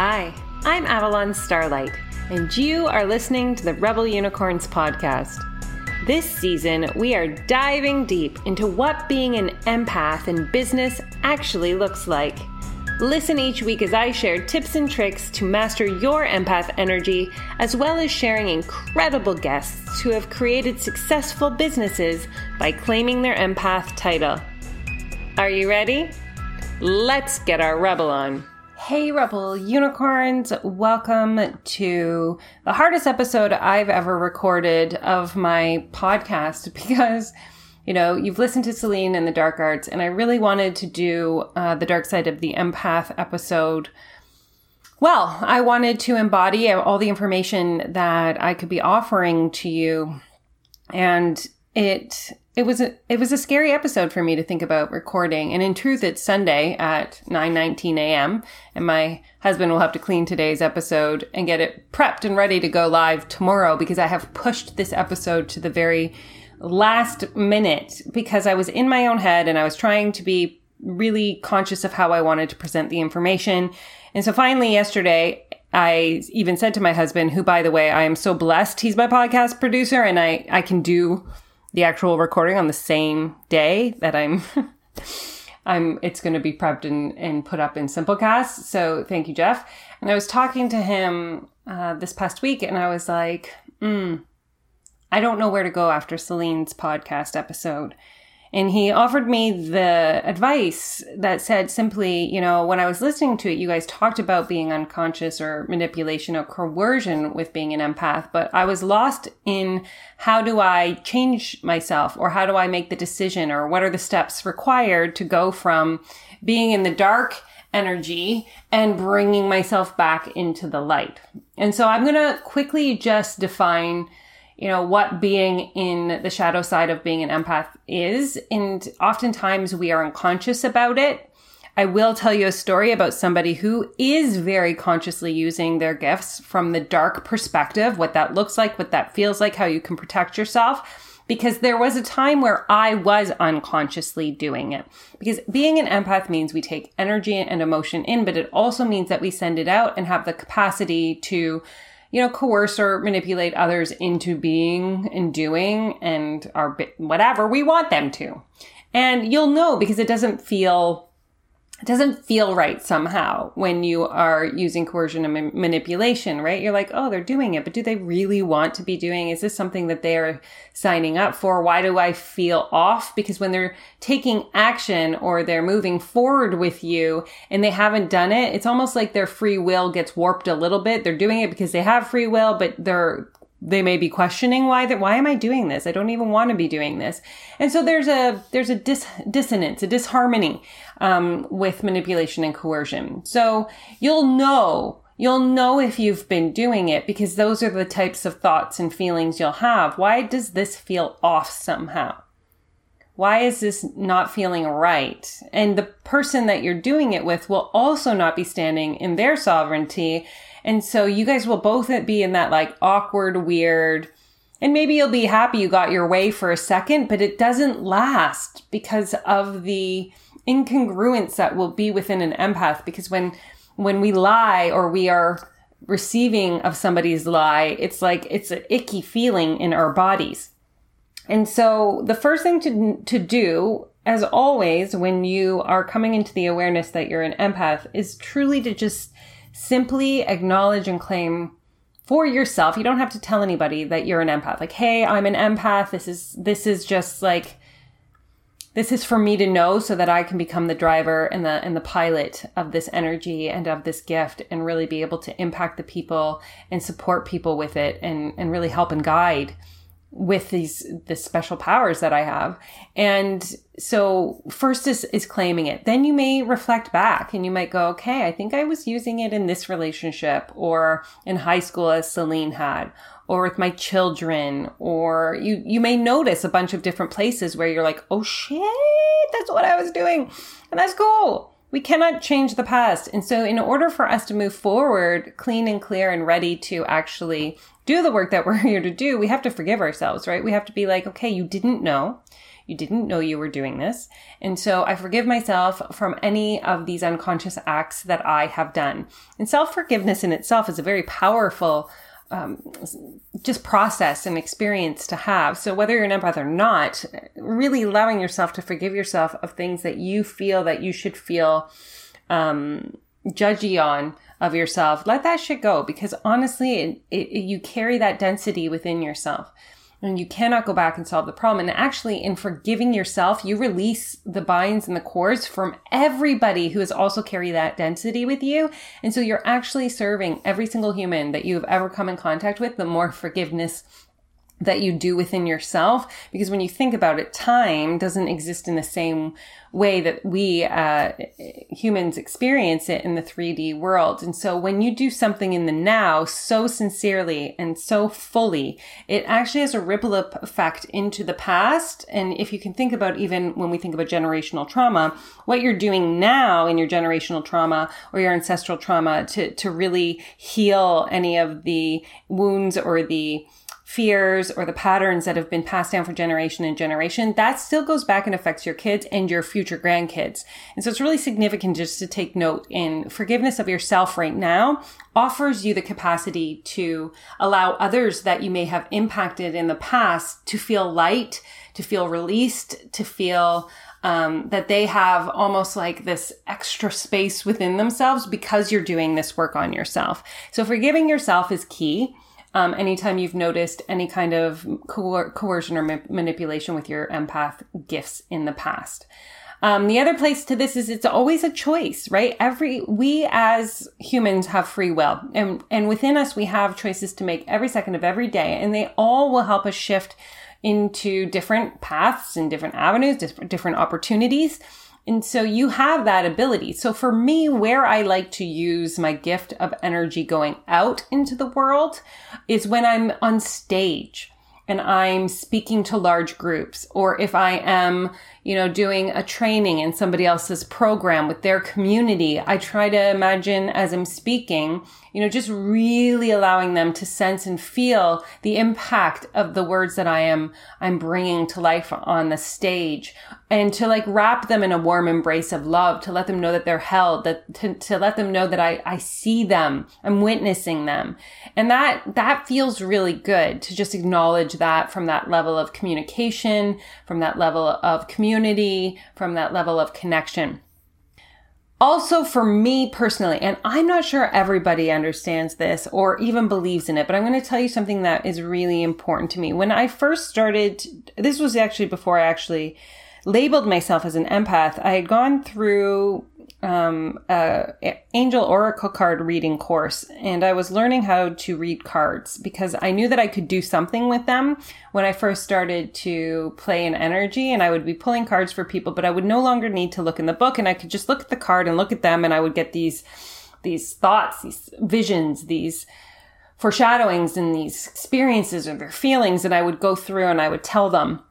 Hi, I'm Avalon Starlight, and you are listening to the Rebel Unicorns podcast. This season, we are diving deep into what being an empath in business actually looks like. Listen each week as I share tips and tricks to master your empath energy, as well as sharing incredible guests who have created successful businesses by claiming their empath title. Are you ready? Let's get our rebel on. Hey, Rebel Unicorns. Welcome to the hardest episode I've ever recorded of my podcast because, you know, you've listened to Celine and the Dark Arts, and I really wanted to do the Dark Side of the Empath episode. Well, I wanted to embody all the information that I could be offering to you, and it was a scary episode for me to think about recording. And in truth, it's Sunday at 9:19 a.m. and my husband will have to clean today's episode and get it prepped and ready to go live tomorrow, because I have pushed this episode to the very last minute because I was in my own head and I was trying to be really conscious of how I wanted to present the information. And so finally yesterday, I even said to my husband, who, by the way, I am so blessed, he's my podcast producer, and I can do the actual recording on the same day that it's going to be prepped and put up in Simplecast. So thank you, Jeff. And I was talking to him this past week, and I was like, I don't know where to go after Celine's podcast episode. And he offered me the advice that said simply, you know, when I was listening to it, you guys talked about being unconscious or manipulation or coercion with being an empath, but I was lost in how do I change myself, or how do I make the decision, or what are the steps required to go from being in the dark energy and bringing myself back into the light. And so I'm going to quickly just define, you know, what being in the shadow side of being an empath is. And oftentimes we are unconscious about it. I will tell you a story about somebody who is very consciously using their gifts from the dark perspective, what that looks like, what that feels like, how you can protect yourself, because there was a time where I was unconsciously doing it. Because being an empath means we take energy and emotion in, but it also means that we send it out and have the capacity to, you know, coerce or manipulate others into being and doing and whatever we want them to. And you'll know, because it doesn't feel right somehow when you are using coercion and manipulation, right? You're like, oh, they're doing it, but do they really want to be doing? Is this something that they are signing up for? Why do I feel off? Because when they're taking action or they're moving forward with you and they haven't done it, it's almost like their free will gets warped a little bit. They're doing it because they have free will, but they may be questioning why am I doing this? I don't even want to be doing this. And so there's a dissonance, a disharmony, with manipulation and coercion. So you'll know if you've been doing it, because those are the types of thoughts and feelings you'll have. Why does this feel off somehow? Why is this not feeling right? And the person that you're doing it with will also not be standing in their sovereignty. And so you guys will both be in that like awkward, weird, and maybe you'll be happy you got your way for a second, but it doesn't last because of the incongruence that will be within an empath. Because when we lie, or we are receiving of somebody's lie, it's like, it's an icky feeling in our bodies. And so the first thing to do, as always, when you are coming into the awareness that you're an empath, is truly to just simply acknowledge and claim for yourself. You don't have to tell anybody that you're an empath. Like, hey, I'm an empath. This is just like, this is for me to know so that I can become the driver and the pilot of this energy and of this gift, and really be able to impact the people and support people with it, and really help and guide with these special powers that I have. And so first is claiming it. Then you may reflect back and you might go, okay, I think I was using it in this relationship, or in high school as Celine had, or with my children, or you may notice a bunch of different places where you're like, oh shit, that's what I was doing. And that's cool. We cannot change the past. And so in order for us to move forward clean and clear and ready to actually do the work that we're here to do, we have to forgive ourselves, right? We have to be like, okay, you didn't know. You didn't know you were doing this. And so I forgive myself from any of these unconscious acts that I have done. And self-forgiveness in itself is a very powerful just process and experience to have. So whether you're an empath or not, really allowing yourself to forgive yourself of things that you feel that you should feel judgy on of yourself. Let that shit go, because honestly, you carry that density within yourself. And you cannot go back and solve the problem. And actually, in forgiving yourself, you release the binds and the cords from everybody who has also carried that density with you. And so you're actually serving every single human that you have ever come in contact with, the more forgiveness that you do within yourself. Because when you think about it, time doesn't exist in the same way that we humans experience it in the 3D world. And so when you do something in the now so sincerely and so fully, it actually has a ripple effect into the past. And if you can think about, even when we think about generational trauma, what you're doing now in your generational trauma or your ancestral trauma to really heal any of the wounds or the fears or the patterns that have been passed down for generation and generation, that still goes back and affects your kids and your future grandkids. And so it's really significant just to take note in forgiveness of yourself right now offers you the capacity to allow others that you may have impacted in the past to feel light, to feel released, to feel that they have almost like this extra space within themselves because you're doing this work on yourself. So forgiving yourself is key. Anytime you've noticed any kind of coercion or manipulation with your empath gifts in the past. The other place to this is it's always a choice, right? We as humans have free will, and within us, we have choices to make every second of every day, and they all will help us shift into different paths and different avenues, different opportunities. And so you have that ability. So for me, where I like to use my gift of energy going out into the world is when I'm on stage and I'm speaking to large groups, or if I am, doing a training in somebody else's program with their community, I try to imagine as I'm speaking, just really allowing them to sense and feel the impact of the words that I'm bringing to life on the stage, and to wrap them in a warm embrace of love, to let them know that they're held, to let them know that I see them, I'm witnessing them. And that feels really good, to just acknowledge that from that level of communication, from that level of community, from that level of connection. Also, for me personally, and I'm not sure everybody understands this or even believes in it, but I'm going to tell you something that is really important to me. When I first started, this was actually before I actually labeled myself as an empath, I had gone through an angel oracle card reading course, and I was learning how to read cards because I knew that I could do something with them when I first started to play in energy, and I would be pulling cards for people, but I would no longer need to look in the book, and I could just look at the card and look at them, and I would get these thoughts, these visions, these foreshadowings, and these experiences and their feelings, and I would go through and I would tell them.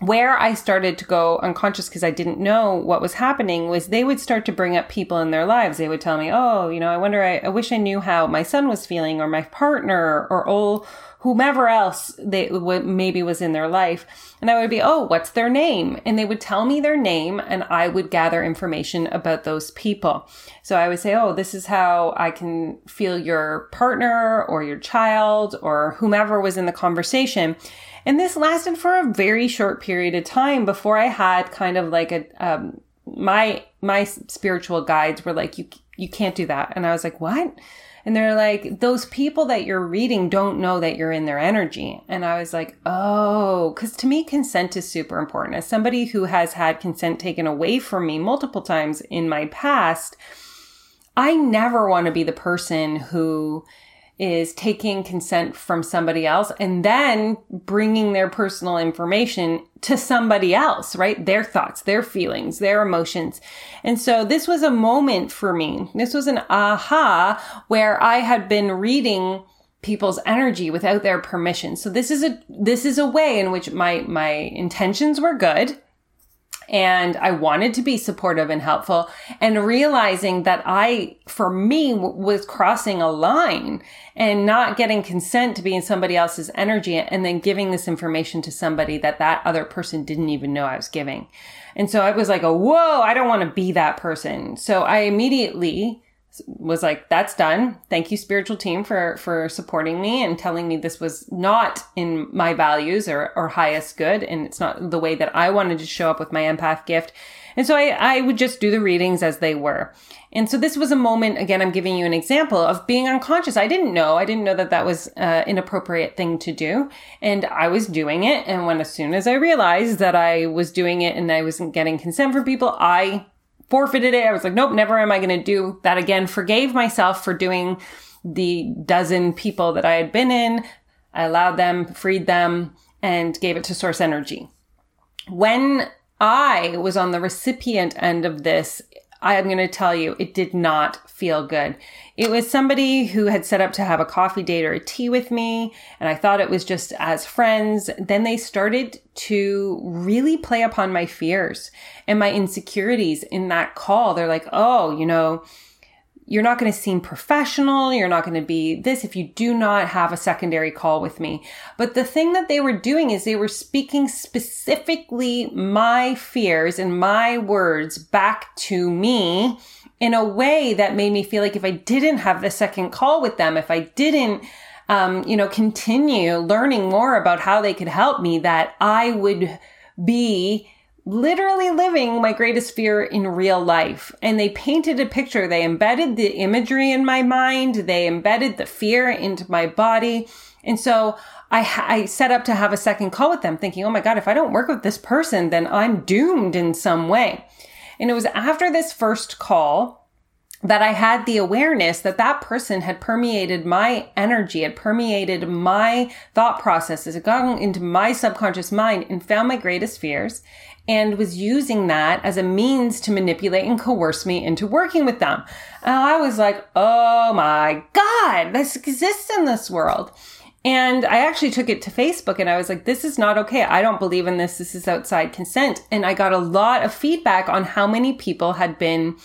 Where I started to go unconscious because I didn't know what was happening was they would start to bring up people in their lives. They would tell me, I wish I knew how my son was feeling, or my partner, or whomever else they maybe was in their life. And I would be, what's their name? And they would tell me their name, and I would gather information about those people. So I would say, this is how I can feel your partner or your child or whomever was in the conversation. And this lasted for a very short period of time before I had kind of my spiritual guides were like, you can't do that. And I was like, what? And they're like, those people that you're reading don't know that you're in their energy. And I was like, because to me, consent is super important. As somebody who has had consent taken away from me multiple times in my past, I never want to be the person who is taking consent from somebody else and then bringing their personal information to somebody else, right? Their thoughts, their feelings, their emotions. And so this was a moment for me. This was an aha where I had been reading people's energy without their permission. So this is a way in which my intentions were good. And I wanted to be supportive and helpful, and realizing that for me was crossing a line and not getting consent to be in somebody else's energy and then giving this information to somebody that other person didn't even know I was giving. And so I was like, whoa, I don't want to be that person. So I immediately was like, that's done. Thank you, spiritual team, for supporting me and telling me this was not in my values or highest good. And it's not the way that I wanted to show up with my empath gift. And so I would just do the readings as they were. And so this was a moment, again, I'm giving you an example of being unconscious. I didn't know that was inappropriate thing to do. And I was doing it. And as soon as I realized that I was doing it and I wasn't getting consent from people, I forfeited it. I was like, nope, never am I going to do that again. Forgave myself for doing the dozen people that I had been in. I allowed them, freed them, and gave it to source energy. When I was on the recipient end of this, I am going to tell you, it did not feel good. It was somebody who had set up to have a coffee date or a tea with me, and I thought it was just as friends. Then they started to really play upon my fears and my insecurities in that call. They're like, oh, you're not going to seem professional. You're not going to be this if you do not have a secondary call with me. But the thing that they were doing is they were speaking specifically my fears and my words back to me in a way that made me feel like if I didn't have the second call with them, if I didn't, continue learning more about how they could help me, that I would be literally living my greatest fear in real life. And they painted a picture. They embedded the imagery in my mind. They embedded the fear into my body. And so I set up to have a second call with them thinking, oh my God, if I don't work with this person, then I'm doomed in some way. And it was after this first call that I had the awareness that person had permeated my energy, had permeated my thought processes, had gone into my subconscious mind and found my greatest fears and was using that as a means to manipulate and coerce me into working with them. And I was like, oh my God, this exists in this world. And I actually took it to Facebook and I was like, this is not okay. I don't believe in this. This is outside consent. And I got a lot of feedback on how many people had been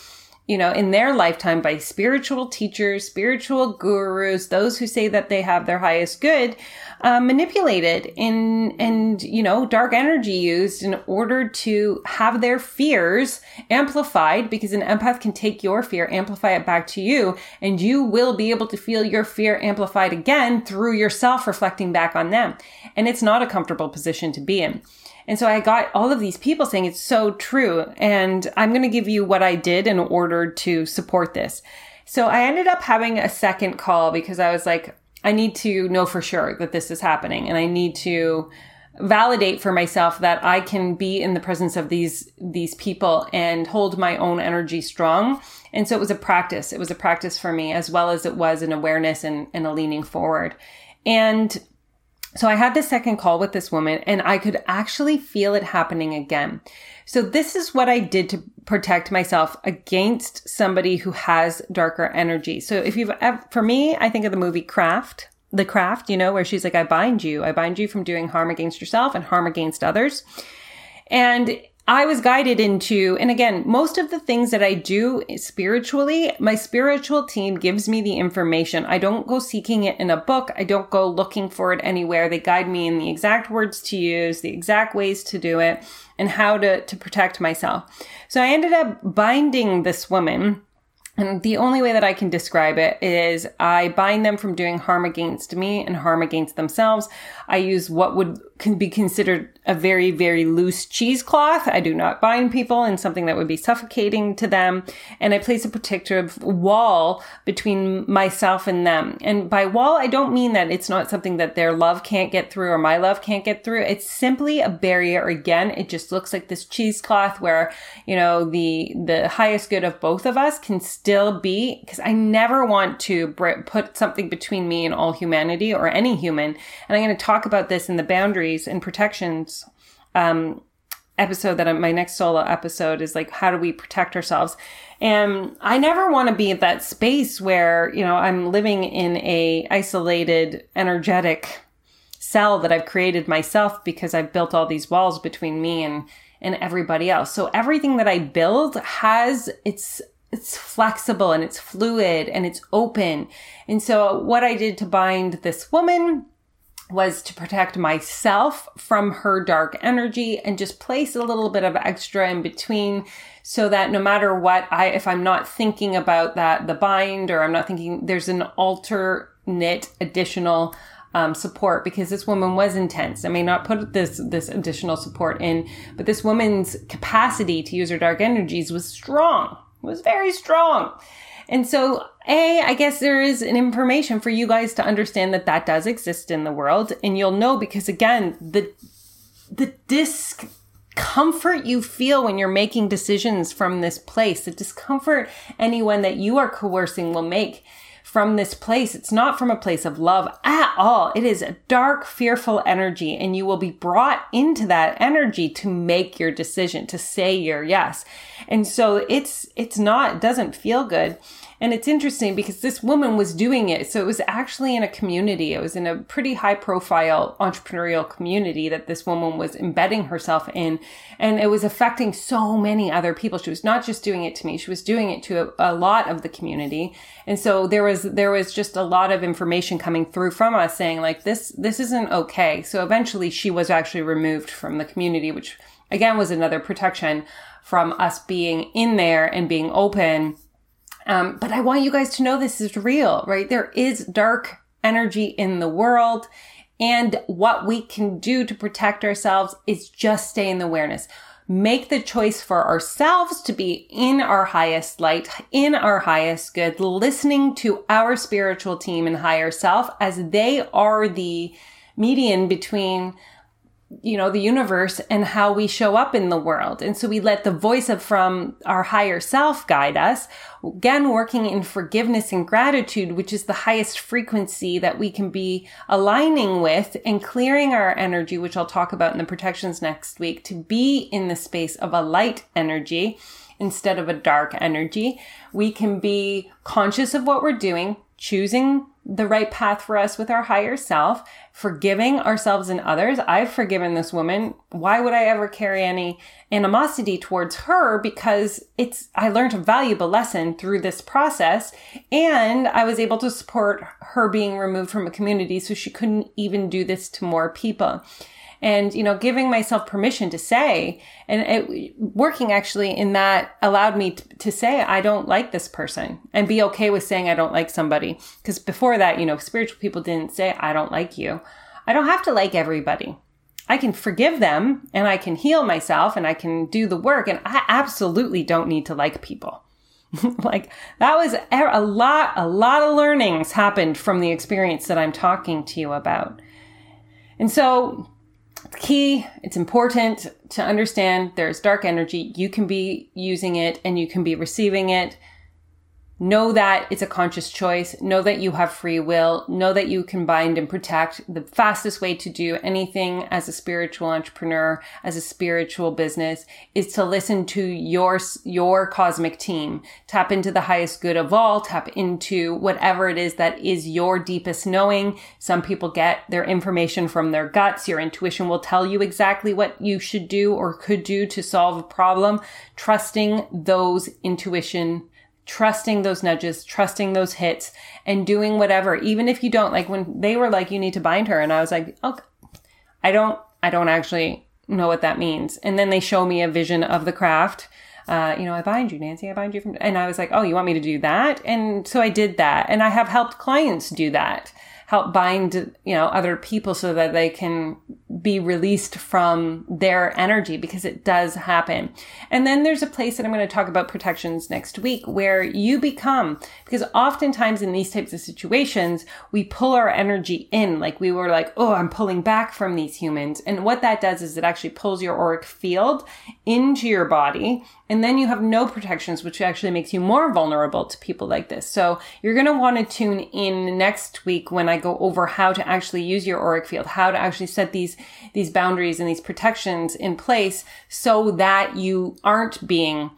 in their lifetime by spiritual teachers, spiritual gurus, those who say that they have their highest good, manipulated and dark energy used in order to have their fears amplified, because an empath can take your fear, amplify it back to you, and you will be able to feel your fear amplified again through yourself reflecting back on them. And it's not a comfortable position to be in. And so I got all of these people saying it's so true. And I'm going to give you what I did in order to support this. So I ended up having a second call because I was like, I need to know for sure that this is happening. And I need to validate for myself that I can be in the presence of these people and hold my own energy strong. And so it was a practice. It was a practice for me, as well as it was an awareness and a leaning forward. And so I had this second call with this woman and I could actually feel it happening again. So this is what I did to protect myself against somebody who has darker energy. So for me, I think of the movie The Craft, where she's like, I bind you from doing harm against yourself and harm against others. And I was guided into, and again, most of the things that I do spiritually, my spiritual team gives me the information. I don't go seeking it in a book. I don't go looking for it anywhere. They guide me in the exact words to use, the exact ways to do it, and how to protect myself. So I ended up binding this woman. And the only way that I can describe it is I bind them from doing harm against me and harm against themselves. I use what can be considered a very, very loose cheesecloth. I do not bind people in something that would be suffocating to them. And I place a protective wall between myself and them. And by wall, I don't mean that it's not something that their love can't get through or my love can't get through. It's simply a barrier. Again, it just looks like this cheesecloth where, the highest good of both of us can still be, because I never want to put something between me and all humanity or any human. And I'm going to talk about this in the boundaries and protections episode my next solo episode is like, how do we protect ourselves? And I never want to be at that space where, I'm living in a isolated, energetic cell that I've created myself because I've built all these walls between me and and everybody else. So everything that I build has it's flexible and it's fluid and it's open. And so what I did to bind this woman was to protect myself from her dark energy and just place a little bit of extra in between so that no matter what, if I'm not thinking about that, the bind, or I'm not thinking, there's an alternate additional support, because this woman was intense. I may not put this additional support in, but this woman's capacity to use her dark energies was strong. It was very strong. And so, I guess there is an information for you guys to understand that does exist in the world. And you'll know, because again, the discomfort you feel when you're making decisions from this place, the discomfort anyone that you are coercing will make from this place, it's not from a place of love at all. It is a dark, fearful energy, and you will be brought into that energy to make your decision, to say your yes. And so it doesn't feel good. And it's interesting because this woman was doing it. So it was actually in a community. It was in a pretty high profile entrepreneurial community that this woman was embedding herself in. And it was affecting so many other people. She was not just doing it to me. She was doing it to a lot of the community. And so there was just a lot of information coming through from us saying like, this isn't okay. So eventually she was actually removed from the community, which again was another protection from us being in there and being open. But I want you guys to know this is real, right? There is dark energy in the world, and what we can do to protect ourselves is just stay in the awareness. Make the choice for ourselves to be in our highest light, in our highest good, listening to our spiritual team and higher self as they are the median between, you know, the universe and how we show up in the world. And so we let the voice from our higher self guide us. Again, working in forgiveness and gratitude, which is the highest frequency that we can be aligning with, and clearing our energy, which I'll talk about in the protections next week, to be in the space of a light energy instead of a dark energy. We can be conscious of what we're doing, choosing the right path for us with our higher self, forgiving ourselves and others. I've forgiven this woman. Why would I ever carry any animosity towards her? Because I learned a valuable lesson through this process, and I was able to support her being removed from a community so she couldn't even do this to more people. And, you know, giving myself permission to say, and working actually in that allowed me to say, I don't like this person, and be okay with saying I don't like somebody. Because before that, you know, spiritual people didn't say, I don't like you. I don't have to like everybody. I can forgive them, and I can heal myself, and I can do the work. And I absolutely don't need to like people. Like, that was a lot of learnings happened from the experience that I'm talking to you about. And so, it's key. It's important to understand there's dark energy. You can be using it and you can be receiving it. Know that it's a conscious choice. Know that you have free will. Know that you can bind and protect. The fastest way to do anything as a spiritual entrepreneur, as a spiritual business, is to listen to your cosmic team. Tap into the highest good of all. Tap into whatever it is that is your deepest knowing. Some people get their information from their guts. Your intuition will tell you exactly what you should do or could do to solve a problem. Trusting those intuition, trusting those nudges, trusting those hits, and doing whatever, even if you don't like. When they were like, you need to bind her, and I was like, okay, I don't actually know what that means. And then they show me a vision of The Craft. You know, I bind you, Nancy, I bind you from, and I was like, oh, you want me to do that? And so I did that. And I have helped clients do that, help bind, you know, other people so that they can be released from their energy, because it does happen. And then there's a place that I'm going to talk about protections next week, where you become, because oftentimes in these types of situations, we pull our energy in. Like, we were like, oh, I'm pulling back from these humans. And what that does is it actually pulls your auric field into your body. And then you have no protections, which actually makes you more vulnerable to people like this. So you're going to want to tune in next week when I go over how to actually use your auric field, how to actually set these boundaries and these protections in place so that you aren't being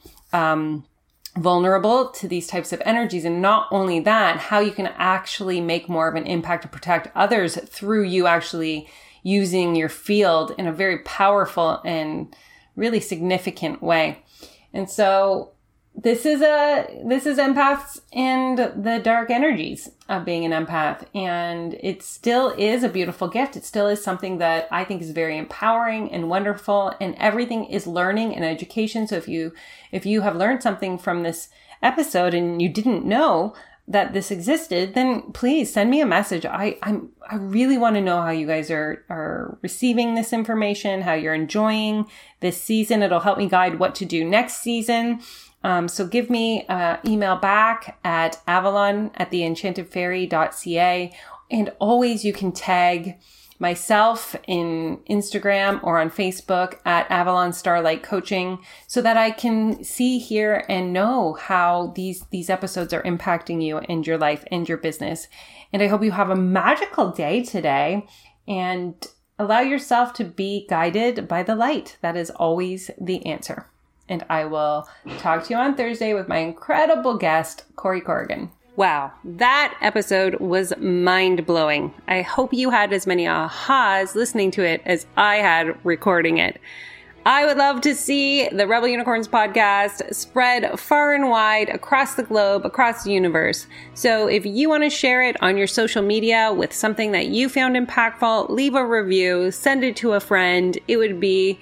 vulnerable to these types of energies. And not only that, how you can actually make more of an impact to protect others through you actually using your field in a very powerful and really significant way. And so this is empaths and the dark energies of being an empath. And it still is a beautiful gift. It still is something that I think is very empowering and wonderful, and everything is learning and education. So if you have learned something from this episode and you didn't know that this existed, then please send me a message. I really want to know how you guys are receiving this information, how you're enjoying this season. It'll help me guide what to do next season. So give me email back at avalon@theenchantedfairy.ca. And always you can tag myself in Instagram or on Facebook at Avalon Starlight Coaching, so that I can see, hear, and know how these episodes are impacting you and your life and your business. And I hope you have a magical day today, and allow yourself to be guided by the light. That is always the answer. And I will talk to you on Thursday with my incredible guest, Corey Corrigan. Wow, that episode was mind-blowing. I hope you had as many ahas listening to it as I had recording it. I would love to see the Rebel Unicorns podcast spread far and wide across the globe, across the universe. So if you want to share it on your social media with something that you found impactful, leave a review, send it to a friend. It would be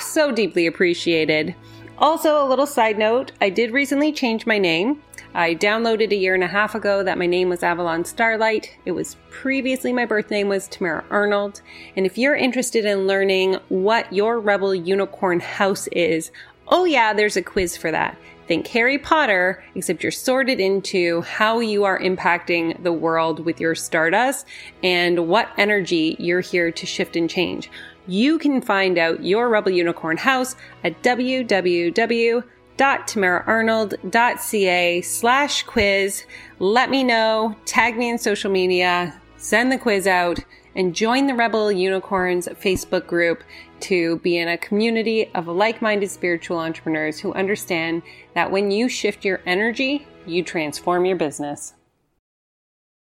so deeply appreciated. Also, a little side note, I did recently change my name. I downloaded a 1.5 years ago that my name was Avalon Starlight. It was previously, my birth name was Tamara Arnold. And if you're interested in learning what your Rebel Unicorn house is, oh yeah, there's a quiz for that. Think Harry Potter, except you're sorted into how you are impacting the world with your stardust and what energy you're here to shift and change. You can find out your Rebel Unicorn house at www.tamaraarnold.ca/quiz. Let me know, tag me in social media, send the quiz out, and join the Rebel Unicorns Facebook group to be in a community of like-minded spiritual entrepreneurs who understand that when you shift your energy, you transform your business.